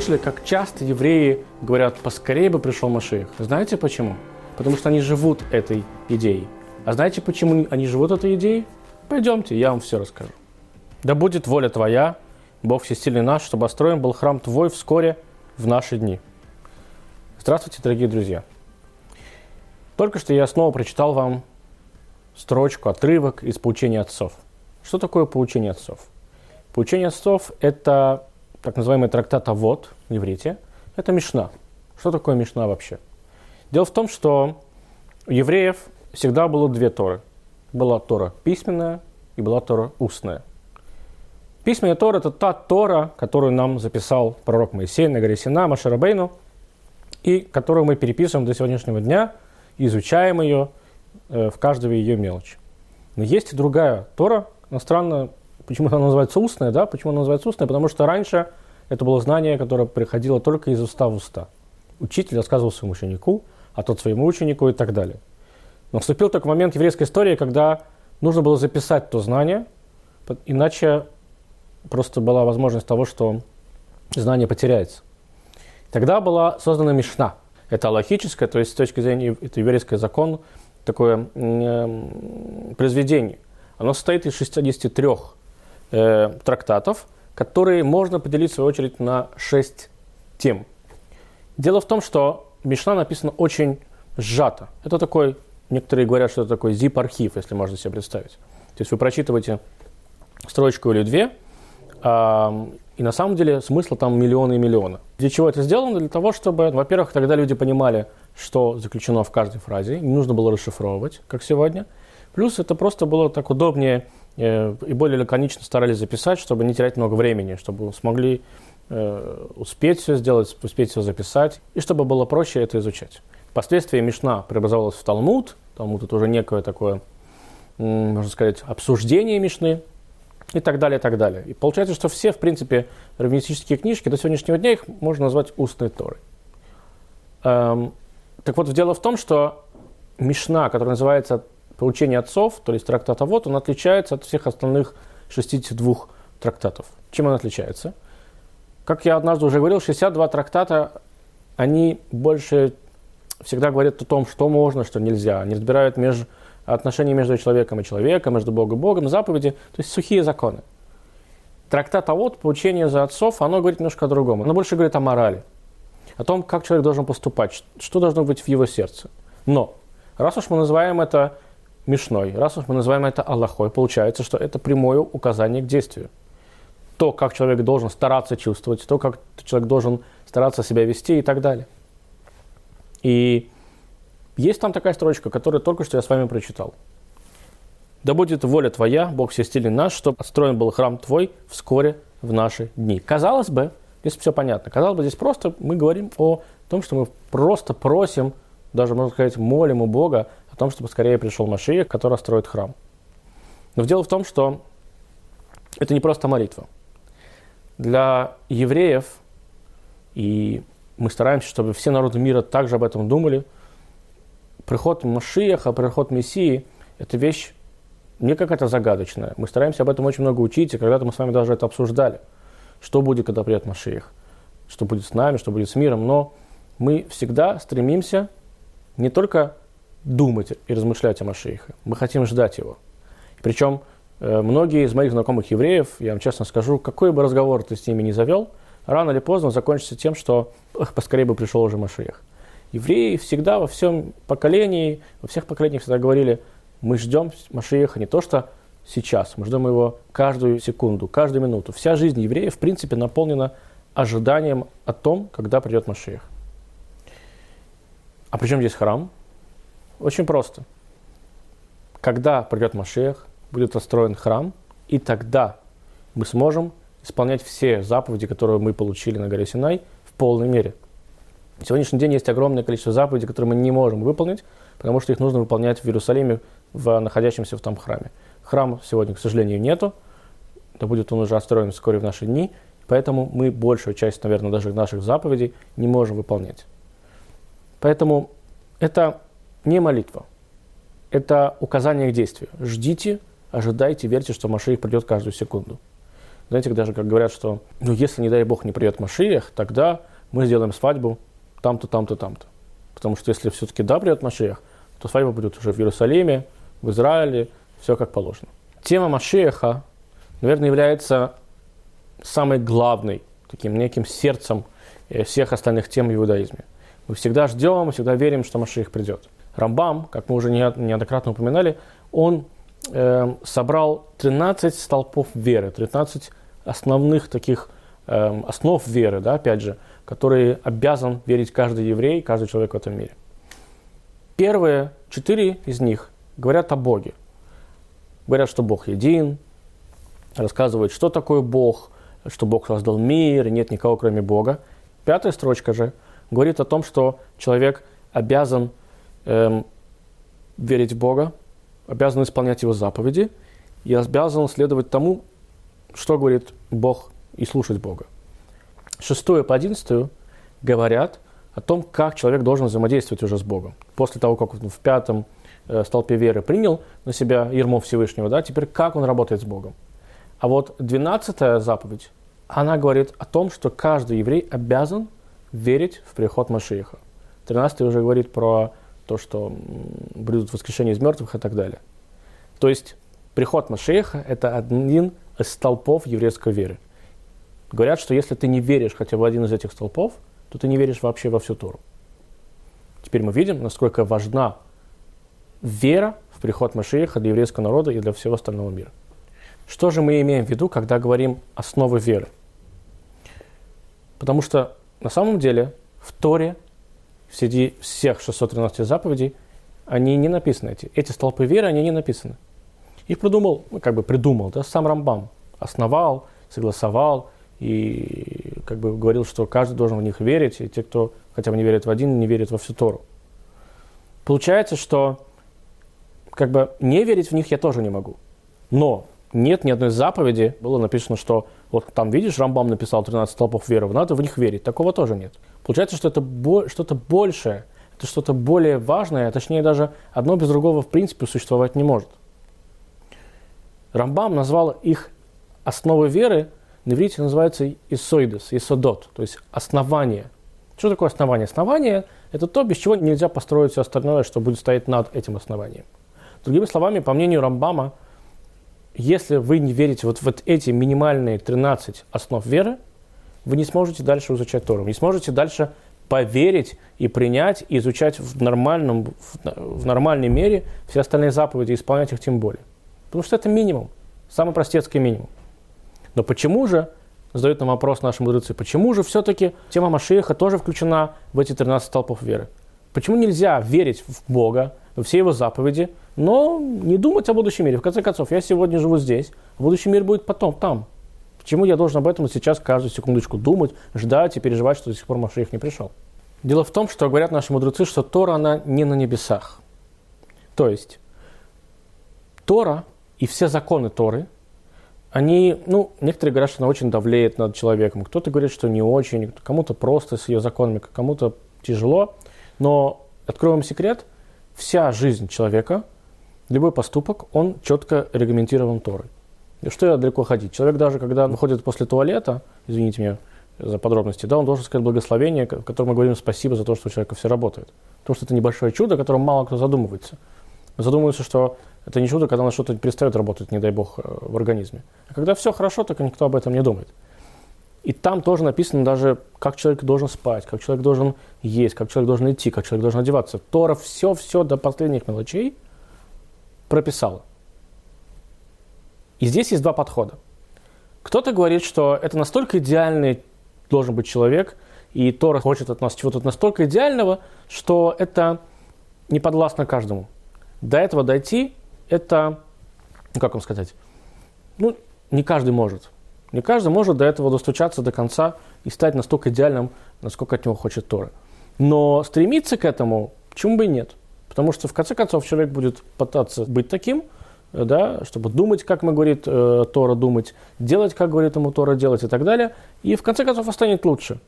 слышали, как часто евреи говорят, поскорее бы пришел Машиах. Знаете почему? Потому что они живут этой идеей. А знаете, почему они живут этой идеей? Пойдемте, я вам все расскажу. Да будет воля Твоя, Бог всесильный наш, чтобы построен был храм Твой вскоре в наши дни. Здравствуйте, дорогие друзья. Только что я снова прочитал вам строчку, отрывок из «Поучения отцов». Что такое «Поучение отцов»? «Поучение отцов» – это так называемый трактат «Авот» в иврите. Это Мишна. Что такое Мишна вообще? Дело в том, что у евреев всегда было две Торы. Была Тора письменная и была Тора устная. Письменная Тора – это та Тора, которую нам записал пророк Моисей на горе Сина, Маширобейну, и которую мы переписываем до сегодняшнего дня, изучаем ее в каждой ее мелочи. Но есть и другая Тора. Странно, почему она называется устная, да? Почему она называется устная? Потому что раньше это было знание, которое приходило только из уста в уста. Учитель рассказывал своему ученику, а тот своему ученику и так далее. Но наступил такой момент еврейской истории, когда нужно было записать то знание, иначе просто была возможность того, что знание потеряется. Тогда была создана Мишна. Это аллахическое, то есть с точки зрения еврейского закона, такое произведение. Оно состоит из 63 трактатов, которые можно поделить, в свою очередь, на 6 тем. Дело в том, что Мишна написана очень сжато. Это такой, некоторые говорят, что это такой zip-архив, если можно себе представить. То есть вы прочитываете строчку или две, и на самом деле смысла там миллионы и миллионы. Для чего это сделано? Для того, чтобы, во-первых, тогда люди понимали, что заключено в каждой фразе, не нужно было расшифровывать, как сегодня. Плюс это просто было так удобнее и более лаконично старались записать, чтобы не терять много времени, чтобы смогли успеть все сделать, успеть все записать, и чтобы было проще это изучать. Впоследствии Мишна преобразовалась в Талмуд. Талмуд – это уже некое такое, можно сказать, обсуждение Мишны. И так далее, и так далее. И получается, что все, в принципе, раввинистические книжки до сегодняшнего дня их можно назвать устной Торой. Так вот, дело в том, что Мишна, которая называется «Поучение отцов», то есть трактат Авот, он отличается от всех остальных 62 трактатов. Чем он отличается? Как я однажды уже говорил, 62 трактата, они больше всегда говорят о том, что можно, что нельзя. Они разбирают отношения между человеком и человеком, между Богом и Богом, заповеди, то есть сухие законы. Трактат Авот, «Поучение за отцов», оно говорит немножко о другом. Оно больше говорит о морали, о том, как человек должен поступать, что должно быть в его сердце. Но, раз уж мы называем это Мишной, раз уж мы называем это Аллахой, получается, что это прямое указание к действию. То, как человек должен стараться чувствовать, то, как человек должен стараться себя вести и так далее. И есть там такая строчка, которую только что я с вами прочитал. «Да будет воля Твоя, Бог всесильный наш, чтобы построен был храм Твой вскоре в наши дни». Казалось бы, здесь все понятно. Казалось бы, здесь просто мы говорим о том, что мы просто просим, даже, можно сказать, молим у Бога о том, чтобы скорее пришел Машиах, который строит храм. Но дело в том, что это не просто молитва. Для евреев, и мы стараемся, чтобы все народы мира также об этом думали, приход Машиаха, приход Мессии – это вещь не какая-то загадочная. Мы стараемся об этом очень много учить, и когда-то мы с вами даже это обсуждали. Что будет, когда придет Машиах? Что будет с нами, что будет с миром? Но мы всегда стремимся не только думать и размышлять о Машиахе, мы хотим ждать его. Причем многие из моих знакомых евреев, я вам честно скажу, какой бы разговор ты с ними ни завел, рано или поздно закончится тем, что поскорее бы пришел уже Машиах. Евреи всегда во всем поколении, во всех поколениях всегда говорили, мы ждем Машиаха не то что сейчас, мы ждем его каждую секунду, каждую минуту. Вся жизнь евреев, в принципе, наполнена ожиданием о том, когда придет Машиах. А при чем здесь храм? Очень просто. Когда придет Машиах, будет построен храм, и тогда мы сможем исполнять все заповеди, которые мы получили на горе Синай, в полной мере. На сегодняшний день есть огромное количество заповедей, которые мы не можем выполнить, потому что их нужно выполнять в Иерусалиме, в находящемся в том храме. Храма сегодня, к сожалению, нету, да будет он уже отстроен вскоре в наши дни, поэтому мы большую часть, наверное, даже наших заповедей не можем выполнять. Поэтому это не молитва, это указание к действию. Ждите, ожидайте, верьте, что Машиах придет каждую секунду. Знаете, даже как говорят, что ну, если, не дай бог, не придет Машиах, тогда мы сделаем свадьбу там-то, там-то, там-то. Потому что если все-таки да, придет Машиах, то свадьба будет уже в Иерусалиме, в Израиле, все как положено. Тема Машиаха, наверное, является самой главной, таким неким сердцем всех остальных тем в иудаизме. Мы всегда ждем, мы всегда верим, что Машиах придет. Рамбам, как мы уже неоднократно упоминали, он собрал 13 столпов веры, 13 основных таких основ веры, да, опять же, которые обязан верить каждый еврей, каждый человек в этом мире. Первые 4 из них говорят о Боге. Говорят, что Бог един, рассказывают, что такое Бог, что Бог создал мир, и нет никого, кроме Бога. 5-я строчка же говорит о том, что человек обязан верить в Бога, обязан исполнять его заповеди и обязан следовать тому, что говорит Бог, и слушать Бога. 6-ю по 11-ю говорят о том, как человек должен взаимодействовать уже с Богом. После того, как он в 5-м столпе веры принял на себя ярмо Всевышнего, да, теперь как он работает с Богом. А вот 12-я заповедь, она говорит о том, что каждый еврей обязан верить в приход Машиаха. 13-й уже говорит про то, что будут воскрешения из мертвых и так далее. То есть приход Машиаха – это один из столпов еврейской веры. Говорят, что если ты не веришь хотя бы в один из этих столпов, то ты не веришь вообще во всю Тору. Теперь мы видим, насколько важна вера в приход Машиаха для еврейского народа и для всего остального мира. Что же мы имеем в виду, когда говорим «основы веры»? Потому что на самом деле в Торе среди всех 613 заповедей, они не написаны. Эти столпы веры, они не написаны. Их придумал, да, сам Рамбам. Основал, согласовал и говорил, что каждый должен в них верить. И те, кто хотя бы не верит в один, не верит во всю Тору. Получается, что не верить в них я тоже не могу. Но нет ни одной заповеди, было написано, что вот там, видишь, Рамбам написал 13 столпов веры, надо в них верить. Такого тоже нет. Получается, что это что-то большее, это что-то более важное, а точнее даже одно без другого в принципе существовать не может. Рамбам назвал их основы веры, на иврите называется исойдис, исодот, то есть основание. Что такое основание? Основание – это то, без чего нельзя построить все остальное, что будет стоять над этим основанием. Другими словами, по мнению Рамбама, если вы не верите вот эти минимальные 13 основ веры, вы не сможете дальше изучать Тору, вы не сможете дальше поверить и принять, и изучать в нормальной мере все остальные заповеди, исполнять их тем более. Потому что это минимум, самый простецкий минимум. Но почему же, задают нам вопрос наши мудрецы, почему же все-таки тема Машиаха тоже включена в эти 13 столпов веры? Почему нельзя верить в Бога, во все его заповеди, но не думать о будущем мире? В конце концов, я сегодня живу здесь, а будущий мир будет потом, там. Почему я должен об этом сейчас каждую секундочку думать, ждать и переживать, что до сих пор Машиах не пришел? Дело в том, что говорят наши мудрецы, что Тора, она не на небесах. То есть, Тора и все законы Торы, они, некоторые говорят, что она очень давлеет над человеком, кто-то говорит, что не очень, кому-то просто с ее законами, кому-то тяжело. Но, открою вам секрет, вся жизнь человека, любой поступок, он четко регламентирован Торой. Что я далеко ходить? Человек даже, когда выходит после туалета, извините меня за подробности, да, он должен сказать благословение, в котором мы говорим спасибо за то, что у человека все работает. Потому что это небольшое чудо, о котором мало кто задумывается. Задумываются, что это не чудо, когда на что-то перестает работать, не дай бог, в организме. А когда все хорошо, так никто об этом не думает. И там тоже написано даже, как человек должен спать, как человек должен есть, как человек должен идти, как человек должен одеваться. Тора все-все до последних мелочей прописала. И здесь есть два подхода. Кто-то говорит, что это настолько идеальный должен быть человек, и Тора хочет от нас чего-то настолько идеального, что это не подвластно каждому. До этого дойти, это, не каждый может. Не каждый может до этого достучаться до конца и стать настолько идеальным, насколько от него хочет Тора. Но стремиться к этому, почему бы и нет? Потому что, в конце концов, человек будет пытаться быть таким, да, чтобы думать, как ему говорит Тора думать, делать, как говорит ему Тора делать и так далее. И, в конце концов, он станет лучше.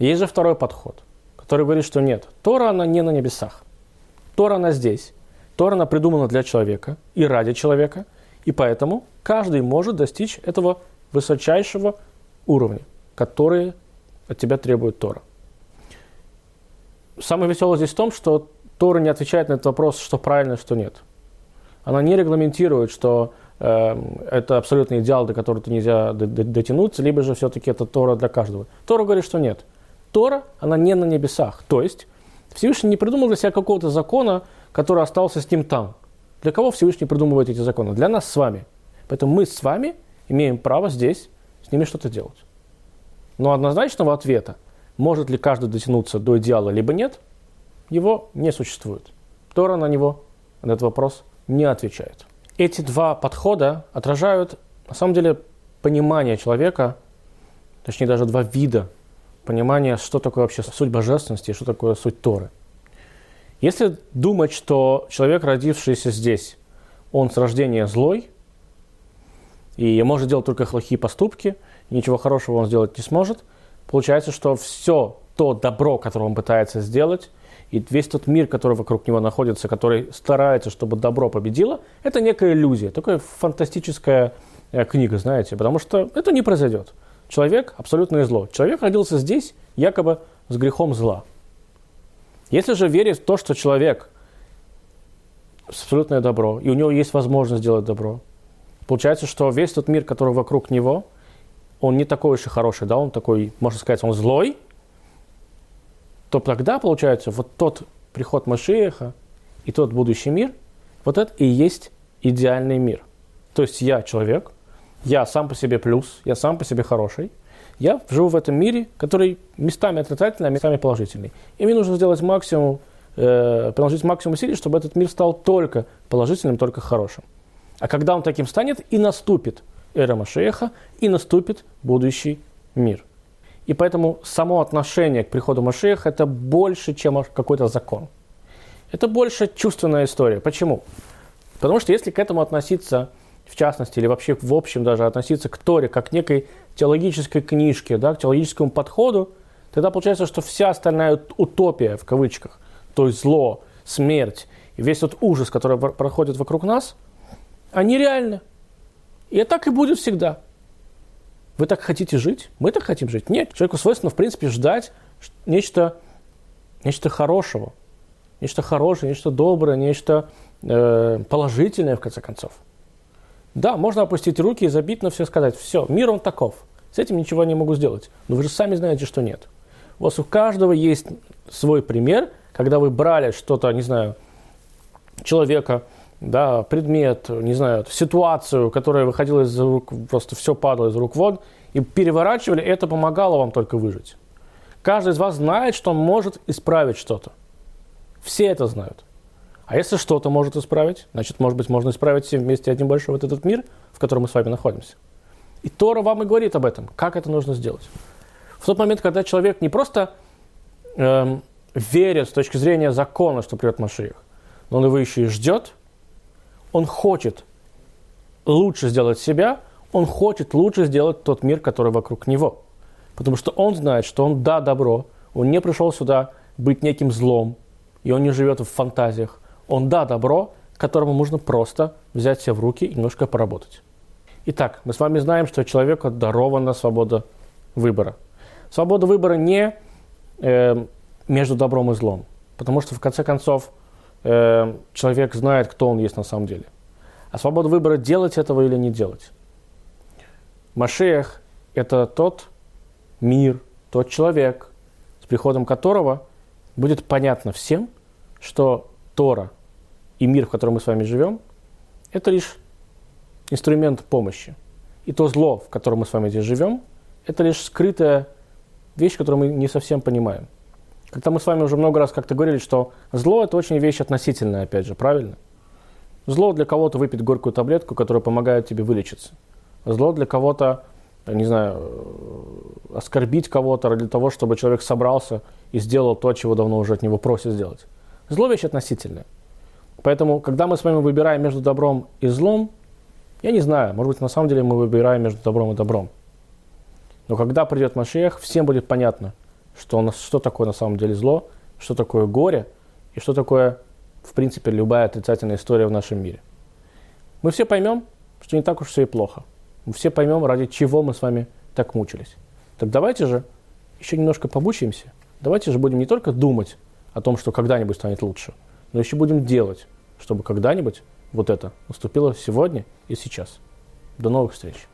Есть же второй подход, который говорит, что нет, Тора, она не на небесах. Тора, она здесь. Тора, она придумана для человека и ради человека. И поэтому каждый может достичь этого высочайшего уровня, который от тебя требует Тора. Самое веселое здесь в том, что Тора не отвечает на этот вопрос, что правильно, что нет. Она не регламентирует, что это абсолютный идеал, до которого ты нельзя дотянуться, либо же все-таки это Тора для каждого. Тора говорит, что нет. Тора, она не на небесах. То есть Всевышний не придумал для себя какого-то закона, который остался с ним там. Для кого Всевышний придумывает эти законы? Для нас с вами. Поэтому мы с вами имеем право здесь с ними что-то делать. Но однозначного ответа, может ли каждый дотянуться до идеала, либо нет, его не существует. Тора на этот вопрос не отвечает. Эти два подхода отражают, на самом деле, понимание человека, точнее даже два вида понимания, что такое вообще суть божественности и что такое суть Торы. Если думать, что человек, родившийся здесь, он с рождения злой и может делать только плохие поступки, ничего хорошего он сделать не сможет, получается, что все то добро, которое он пытается сделать, и весь тот мир, который вокруг него находится, который старается, чтобы добро победило, это некая иллюзия, такая фантастическая книга, знаете, потому что это не произойдет. Человек – абсолютное зло. Человек родился здесь якобы с грехом зла. Если же верить в то, что человек – абсолютное добро, и у него есть возможность сделать добро, получается, что весь тот мир, который вокруг него, он не такой уж и хороший, да, он такой, можно сказать, он злой, то тогда, получается, вот тот приход Машиаха и тот будущий мир, вот это и есть идеальный мир. То есть я человек, я сам по себе плюс, я сам по себе хороший, я живу в этом мире, который местами отрицательный, а местами положительный. И мне нужно сделать максимум, приложить максимум усилий, чтобы этот мир стал только положительным, только хорошим. А когда он таким станет, и наступит эра Машиаха, и наступит будущий мир. И поэтому само отношение к приходу Машиаха – это больше, чем какой-то закон. Это больше чувственная история. Почему? Потому что если к этому относиться, в частности, или вообще в общем даже относиться к Торе, как к некой теологической книжке, да, к теологическому подходу, тогда получается, что вся остальная утопия, в кавычках, то есть зло, смерть, и весь тот ужас, который проходит вокруг нас, они реальны. И так и будет всегда. Вы так хотите жить? Мы так хотим жить? Нет. Человеку свойственно, в принципе, ждать нечто хорошего. Нечто хорошее, нечто доброе, нечто положительное, в конце концов. Да, можно опустить руки и забить на все, сказать, все, мир он таков, с этим ничего я не могу сделать. Но вы же сами знаете, что нет. У вас у каждого есть свой пример, когда вы брали что-то, не знаю, человека, да, предмет, не знаю, ситуацию, которая выходила из рук, просто все падало из рук вон, и переворачивали, и это помогало вам только выжить. Каждый из вас знает, что он может исправить что-то. Все это знают. А если что-то может исправить, значит, может быть, можно исправить все вместе одним большим вот этот мир, в котором мы с вами находимся. И Тора вам и говорит об этом, как это нужно сделать. В тот момент, когда человек не просто верит с точки зрения закона, что придет Машиах, но он его еще и ждет, он хочет лучше сделать себя, он хочет лучше сделать тот мир, который вокруг него. Потому что он знает, что он, да, добро, он не пришел сюда быть неким злом, и он не живет в фантазиях. Он, да, добро, которому нужно просто взять себя в руки и немножко поработать. Итак, мы с вами знаем, что человеку дарована свобода выбора. Свобода выбора не между добром и злом, потому что, в конце концов, человек знает, кто он есть на самом деле. А свобода выбора, делать этого или не делать. Машиах – это тот мир, тот человек, с приходом которого будет понятно всем, что Тора и мир, в котором мы с вами живем, это лишь инструмент помощи. И то зло, в котором мы с вами здесь живем, это лишь скрытая вещь, которую мы не совсем понимаем. Когда мы с вами уже много раз как-то говорили, что зло – это очень вещь относительная, опять же, правильно? Зло для кого-то выпить горькую таблетку, которая помогает тебе вылечиться. Зло для кого-то, не знаю, оскорбить кого-то для того, чтобы человек собрался и сделал то, чего давно уже от него просят сделать. Зло – вещь относительная. Поэтому, когда мы с вами выбираем между добром и злом, я не знаю, может быть, на самом деле мы выбираем между добром и добром. Но когда придет Машиах, всем будет понятно, что такое на самом деле зло, что такое горе и что такое, в принципе, любая отрицательная история в нашем мире. Мы все поймем, что не так уж все и плохо. Мы все поймем, ради чего мы с вами так мучились. Так давайте же еще немножко помучаемся. Давайте же будем не только думать о том, что когда-нибудь станет лучше, но еще будем делать, чтобы когда-нибудь вот это наступило сегодня и сейчас. До новых встреч!